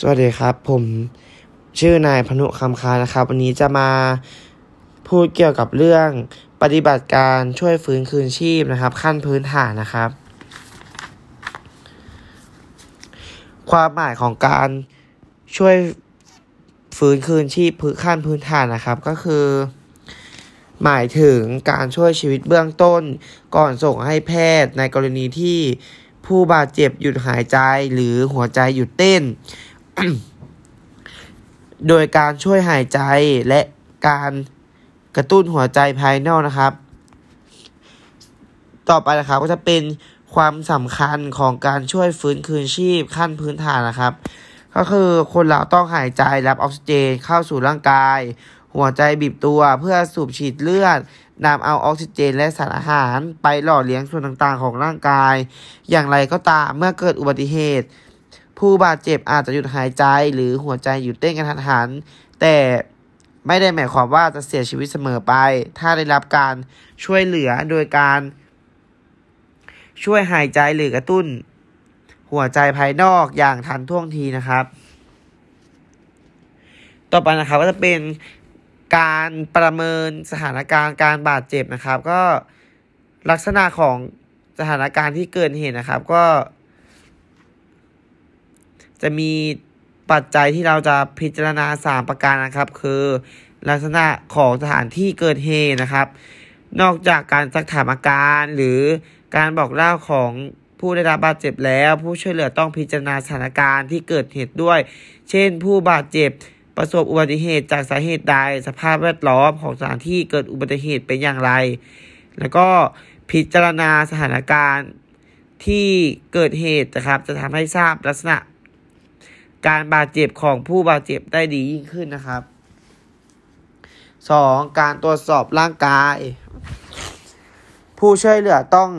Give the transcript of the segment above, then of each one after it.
สวัสดีครับผมชื่อนายพนุคำค้านะครับวันนี้จะมาพูดเกี่ยวกับเรื่องปฏิบัติการช่วยฟื้นคืนชีพนะครับขั้นพื้นฐานนะครับความหมายของการช่วยฟื้นคืนชีพขั้นพื้นฐานนะครับก็คือหมายถึงการช่วยชีวิตเบื้องต้นก่อนส่งให้แพทย์ในกรณีที่ผู้บาดเจ็บหยุดหายใจหรือหัวใจหยุดเต้น โดยการช่วยหายใจและการกระตุ้นหัวใจภายนอกนะครับต่อไปนะครับก็จะเป็นความสำคัญของการช่วยฟื้นคืนชีพขั้นพื้นฐานนะครับก็คือคนเราต้องหายใจรับออกซิเจนเข้าสู่ร่างกายหัวใจบีบตัวเพื่อสูบฉีดเลือดนำเอาออกซิเจนและสารอาหารไปหล่อเลี้ยงส่วนต่างๆของร่างกายอย่างไรก็ตามเมื่อเกิดอุบัติเหตุผู้บาดเจ็บอาจจะหยุดหายใจหรือหัวใจหยุดเต้นกระทันหันแต่ไม่ได้หมายความว่าจะเสียชีวิตเสมอไปถ้าได้รับการช่วยเหลือโดยการช่วยหายใจหรือกระตุ้นหัวใจภายนอกอย่างทันท่วงทีนะครับต่อไปนะครับก็จะเป็นการประเมินสถานการณ์การบาดเจ็บนะครับก็ลักษณะของสถานการณ์ที่เกิดเหตุนะครับก็จะมีปัจจัยที่เราจะพิจารณา3ประการนะครับคือลักษณะของสถานที่เกิดเหตุนะครับนอกจากการซักถามอาการหรือการบอกเล่าของผู้ได้รับบาดเจ็บแล้วผู้ช่วยเหลือต้องพิจารณาสถานการณ์ที่เกิดเหตุด้วยเช่นผู้บาดเจ็บประสบอุบัติเหตุจากสาเหตุใดสภาพแวดล้อมของสถานที่เกิดอุบัติเหตุเป็นอย่างไรแล้วก็พิจารณาสถานการณ์ที่เกิดเหตุนะครับจะทำให้ทราบลักษณะการบาดเจ็บของผู้บาดเจ็บได้ดียิ่งขึ้นนะครับ 2. การตรวจสอบร่างกายผู้ช่วยเหลือต้อง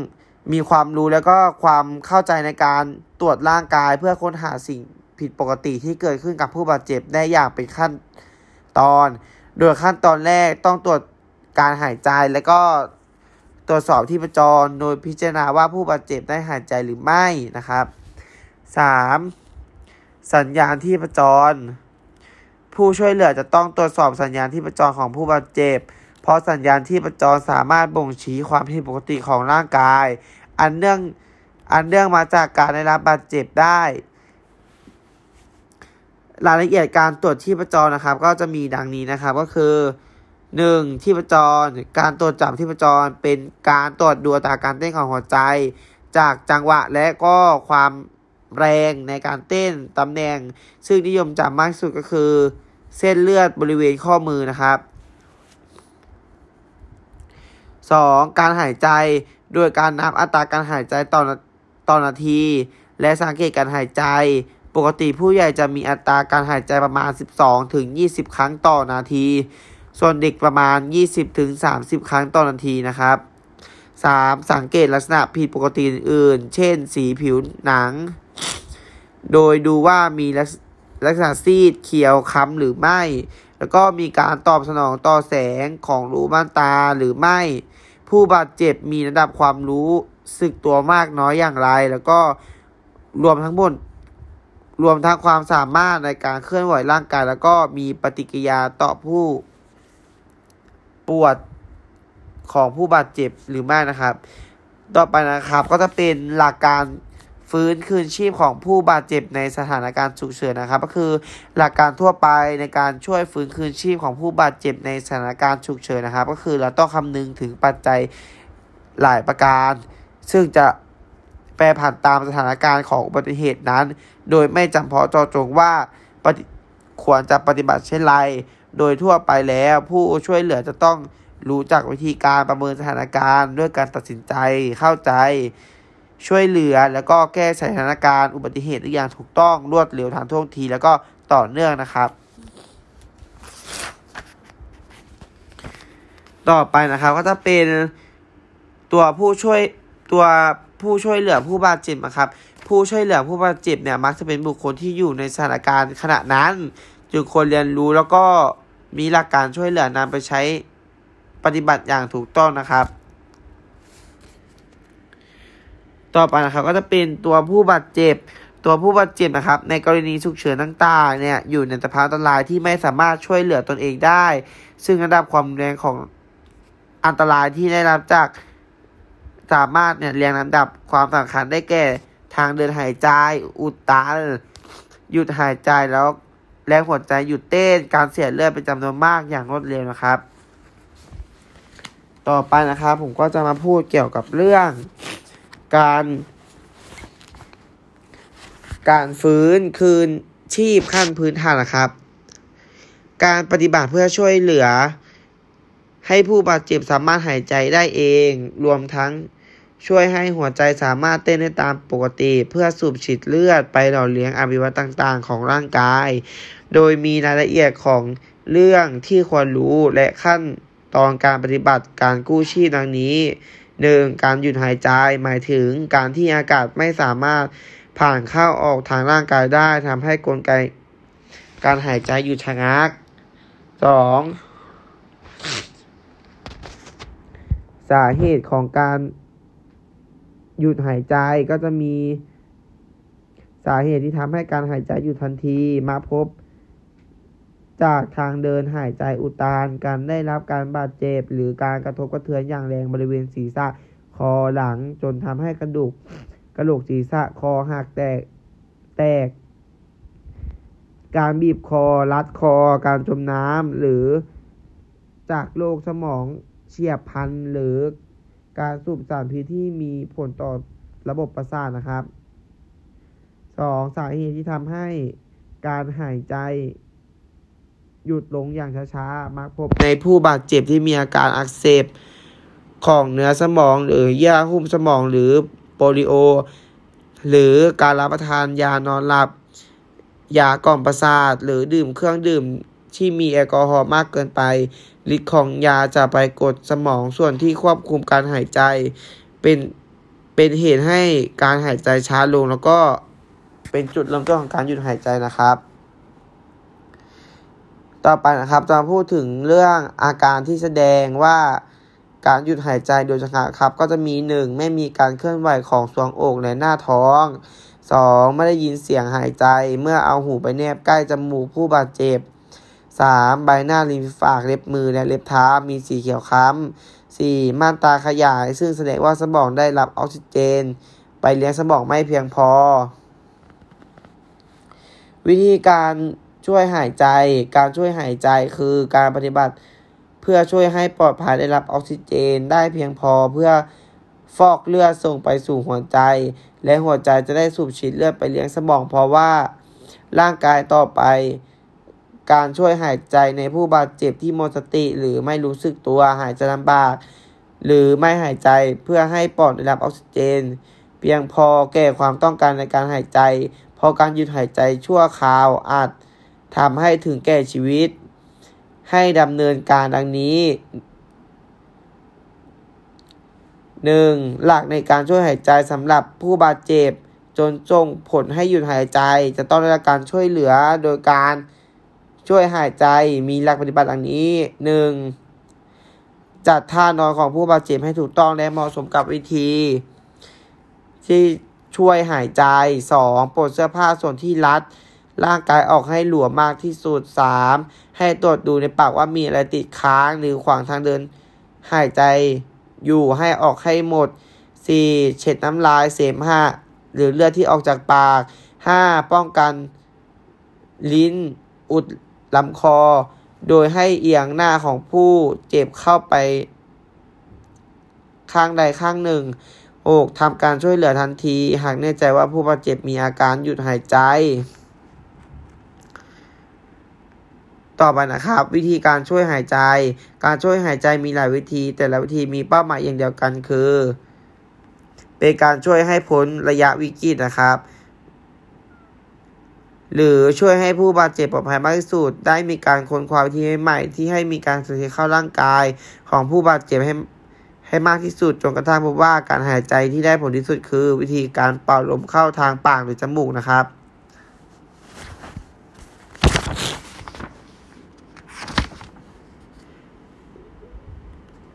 มีความรู้และก็ความเข้าใจในการตรวจร่างกายเพื่อค้นหาสิ่งผิดปกติที่เกิดขึ้นกับผู้บาดเจ็บได้อย่างเป็นขั้นตอนโดยขั้นตอนแรกต้องตรวจการหายใจและก็ตรวจสอบที่ชีพจรโดยพิจารณาว่าผู้บาดเจ็บได้หายใจหรือไม่นะครับ 3.สัญญาณที่ประจรผู้ช่วยเหลือจะต้องตรวจสอบสัญญาณที่ประจรของผู้บาดเจ็บเพราะสัญญาณที่ประจรสามารถบ่งชี้ความผิดปกติของร่างกายอันเนื่องมาจากการได้รับบาดเจ็บได้รายละเอียดการตรวจที่ประจรนะครับก็จะมีดังนี้นะครับก็คือ 1. ที่ประจรการตรวจจับที่ประจรเป็นการตรวจดูอัตราการเต้นของหัวใจจากจังหวะและก็ความแรงในการเต้นตำแหน่งซึ่งนิยมจับมากที่สุดก็คือเส้นเลือดบริเวณข้อมือนะครับ 2. การหายใจโดยการนับอัตราการหายใจต่อนาทีและสังเกตการหายใจปกติผู้ใหญ่จะมีอัตราการหายใจประมาณ 12-20 ครั้งต่อนาทีส่วนเด็กประมาณ 20-30 ครั้งต่อนาทีนะครับ 3. สังเกตลักษณะผิดปกติอื่นๆเช่นสีผิวหนังโดยดูว่ามีลักษณะซีดเขียวค้ำหรือไม่แล้วก็มีการตอบสนองต่อแสงของรูม่านตาหรือไม่ผู้บาดเจ็บมีระดับความรู้สึกตัวมากน้อยอย่างไรแล้วก็รวมทั้งความสามารถในการเคลื่อนไหวร่างกายแล้วก็มีปฏิกิริยาต่อผู้ปวดของผู้บาดเจ็บหรือไม่นะครับต่อไปนะครับก็จะเป็นหลักการฟื้นคืนชีพของผู้บาดเจ็บในสถานการณ์ฉุกเฉินนะครับก็คือหลักการทั่วไปในการช่วยฟื้นคืนชีพของผู้บาดเจ็บในสถานการณ์ฉุกเฉินนะครับก็คือเราต้องคำนึงถึงปัจจัยหลายประการซึ่งจะแปรผันตามสถานการณ์ของอุบัติเหตุนั้นโดยไม่จำเพาะเจาะจงว่าควรจะปฏิบัติเช่นไรโดยทั่วไปแล้วผู้ช่วยเหลือจะต้องรู้จักวิธีการประเมินสถานการณ์ด้วยการตัดสินใจเข้าใจช่วยเหลือแล้วก็แก้สถานการณ์อุบัติเหตุได้อย่างถูกต้องรวดเร็วทันท่วงทีแล้วก็ต่อเนื่องนะครับต่อไปนะครับก็จะเป็นตัวผู้ช่วยเหลือผู้บาดเจ็บนะครับผู้ช่วยเหลือผู้บาดเจ็บเนี่ยมักจะเป็นบุคคลที่อยู่ในสถานการณ์ขณะนั้นจึงควรเรียนรู้แล้วก็มีหลักการช่วยเหลือนำไปใช้ปฏิบัติอย่างถูกต้องนะครับต่อไปนะครับก็จะเป็นตัวผู้บาดเจ็บ ตัวผู้บาดเจ็บนะครับในกรณีฉุกเฉินต่างๆเนี่ยอยู่ในสภาพอันตรายที่ไม่สามารถช่วยเหลือตนเองได้ซึ่งระดับความรุนแรงของอันตรายที่ได้รับจากสามารถเนี่ยเรียงลำดับความสำคัญได้แก่ทางเดินหายใจอุดตันหยุดหายใจแล้วแรงหัวใจหยุดเต้นการเสียเลือดเป็นจำนวนมากอย่างรวดเร็วนะครับต่อไปนะครับผมก็จะมาพูดเกี่ยวกับเรื่องการฟื้นคืนชีพขั้นพื้นฐานนะครับการปฏิบัติเพื่อช่วยเหลือให้ผู้บาดเจ็บสามารถหายใจได้เองรวมทั้งช่วยให้หัวใจสามารถเต้นได้ตามปกติเพื่อสูบฉีดเลือดไปหล่อเลี้ยงอวัยวะต่างๆของร่างกายโดยมีรายละเอียดของเรื่องที่ควรรู้และขั้นตอนการปฏิบัติการกู้ชีพดังนี้ 1. การหยุดหายใจหมายถึงการที่อากาศไม่สามารถผ่านเข้าออกทางร่างกายได้ทำให้กลไกการหายใจหยุดชะงัก 2. สาเหตุของการหยุดหายใจก็จะมีสาเหตุที่ทำให้การหายใจหยุดทันทีมาพบจากทางเดินหายใจอุดตันการได้รับการบาดเจ็บหรือการกระทบกระเทือนอย่างแรงบริเวณศีรษะคอหลังจนทำให้กระดูกศีรษะคอหักแตกการบีบคอรัดคอการจมน้ำหรือจากโรคสมองเฉียบพลันหรือการสูบสารพิษที่มีผลต่อระบบประสาทนะครับ 2. สาเหตุที่ทำให้การหายใจหยุดลงอย่างช้าๆมักพบในผู้บาดเจ็บที่มีอาการอักเสบของเนื้อสมองหรือเยื่อหุ้มสมองหรือโปลิโอหรือการรับประทานยานอนหลับยากล่อมประสาทหรือดื่มเครื่องดื่มที่มีแอลกอฮอล์มากเกินไปฤทธิ์ของยาจะไปกดสมองส่วนที่ควบคุมการหายใจเป็นเหตุให้การหายใจช้าลงแล้วก็เป็นจุดเริ่มต้นของการหยุดหายใจนะครับต่อไปนะครับจะพูดถึงเรื่องอาการที่แสดงว่าการหยุดหายใจโดยเฉพาะครับก็จะมี 1. ไม่มีการเคลื่อนไหวของทรวงอกและหน้าท้อง 2. ไม่ได้ยินเสียงหายใจเมื่อเอาหูไปแนบใกล้จมูกผู้บาดเจ็บ 3. ใบหน้าริมฝีปากเล็บมือและเล็บเท้ามีสีเขียวคล้ำ 4. ม่านตาขยายซึ่งแสดงว่าสมองได้รับออกซิเจนไปเลี้ยงสมองไม่เพียงพอวิธีการช่วยหายใจการช่วยหายใจคือการปฏิบัติเพื่อช่วยให้ปลอดภัยได้รับออกซิเจนได้เพียงพอเพื่อฟอกเลือดส่งไปสู่หัวใจและหัวใจจะได้สูบฉีดเลือดไปเลี้ยงสมองเพราะว่าร่างกายต่อไปการช่วยหายใจในผู้บาดเจ็บที่หมดสติหรือไม่รู้สึกตัวหายใจลำบากหรือไม่หายใจเพื่อให้ปอดได้รับออกซิเจนเพียงพอแก่ความต้องการในการหายใจพอการหยุดหายใจชั่วคราวอาจทำให้ถึงแก่ชีวิตให้ดำเนินการดังนี้ 1. หลักในการช่วยหายใจสำหรับผู้บาดเจ็บจนส่งผลให้หยุดหายใจจะต้องได้รับการช่วยเหลือโดยการช่วยหายใจมีหลักปฏิบัติดังนี้ 1. จัดท่านอนของผู้บาดเจ็บให้ถูกต้องและเหมาะสมกับวิธีที่ช่วยหายใจ 2. ปลดเสื้อผ้าส่วนที่รัดร่างกายออกให้หลวมมากที่สุด 3. ให้ตรวจดูในปากว่ามีอะไรติดค้างหรือขวางทางเดินหายใจอยู่ให้ออกให้หมด 4. เช็ดน้ำลายเสมหะหรือเลือดที่ออกจากปาก 5. ป้องกันลิ้นอุดลำคอโดยให้เอียงหน้าของผู้เจ็บเข้าไปข้างใดข้างหนึ่ง 6. ทำการช่วยเหลือทันทีหากแน่ใจว่าผู้บาดเจ็บมีอาการหยุดหายใจต่อไปนะครับวิธีการช่วยหายใจการช่วยหายใจมีหลายวิธีแต่ละวิธีมีเป้าหมายอย่างเดียวกันคือเป็นการช่วยให้พ้นระยะวิกฤตนะครับหรือช่วยให้ผู้บาดเจ็บปลอดภัยมากที่สุดได้มีการค้นคว้าวิธีใหม่ที่ให้มีการสูดเข้าร่างกายของผู้บาดเจ็บให้มากที่สุดจนกระทั่งพบว่าการหายใจที่ได้ผลที่สุดคือวิธีการเป่าลมเข้าทางปากหรือจมูกนะครับ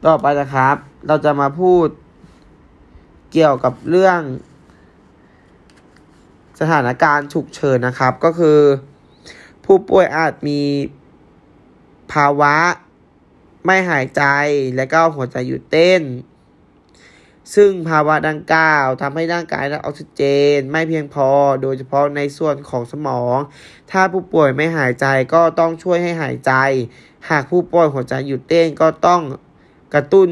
ต่อไปนะครับเราจะมาพูดเกี่ยวกับเรื่องส สถานการณ์ฉุกเฉินนะครับก็คือผู้ป่วยอาจมีภาวะไม่หายใจและก็หัวใจหยุดเต้นซึ่งภาวะดังกล่าวทำให้ร่างกายรับออกซิเจนไม่เพียงพอโดยเฉพาะในส่วนของสมองถ้าผู้ป่วยไม่หายใจก็ต้องช่วยให้หายใจหากผู้ป่วยหัวใจหยุดเต้นก็ต้องกระตุ้น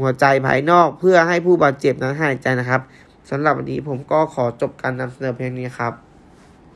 หัวใจภายนอกเพื่อให้ผู้บาดเจ็บนั้นหายใจนะครับสำหรับวันนี้ผมก็ขอจบการนำเสนอเพลงนี้ครับ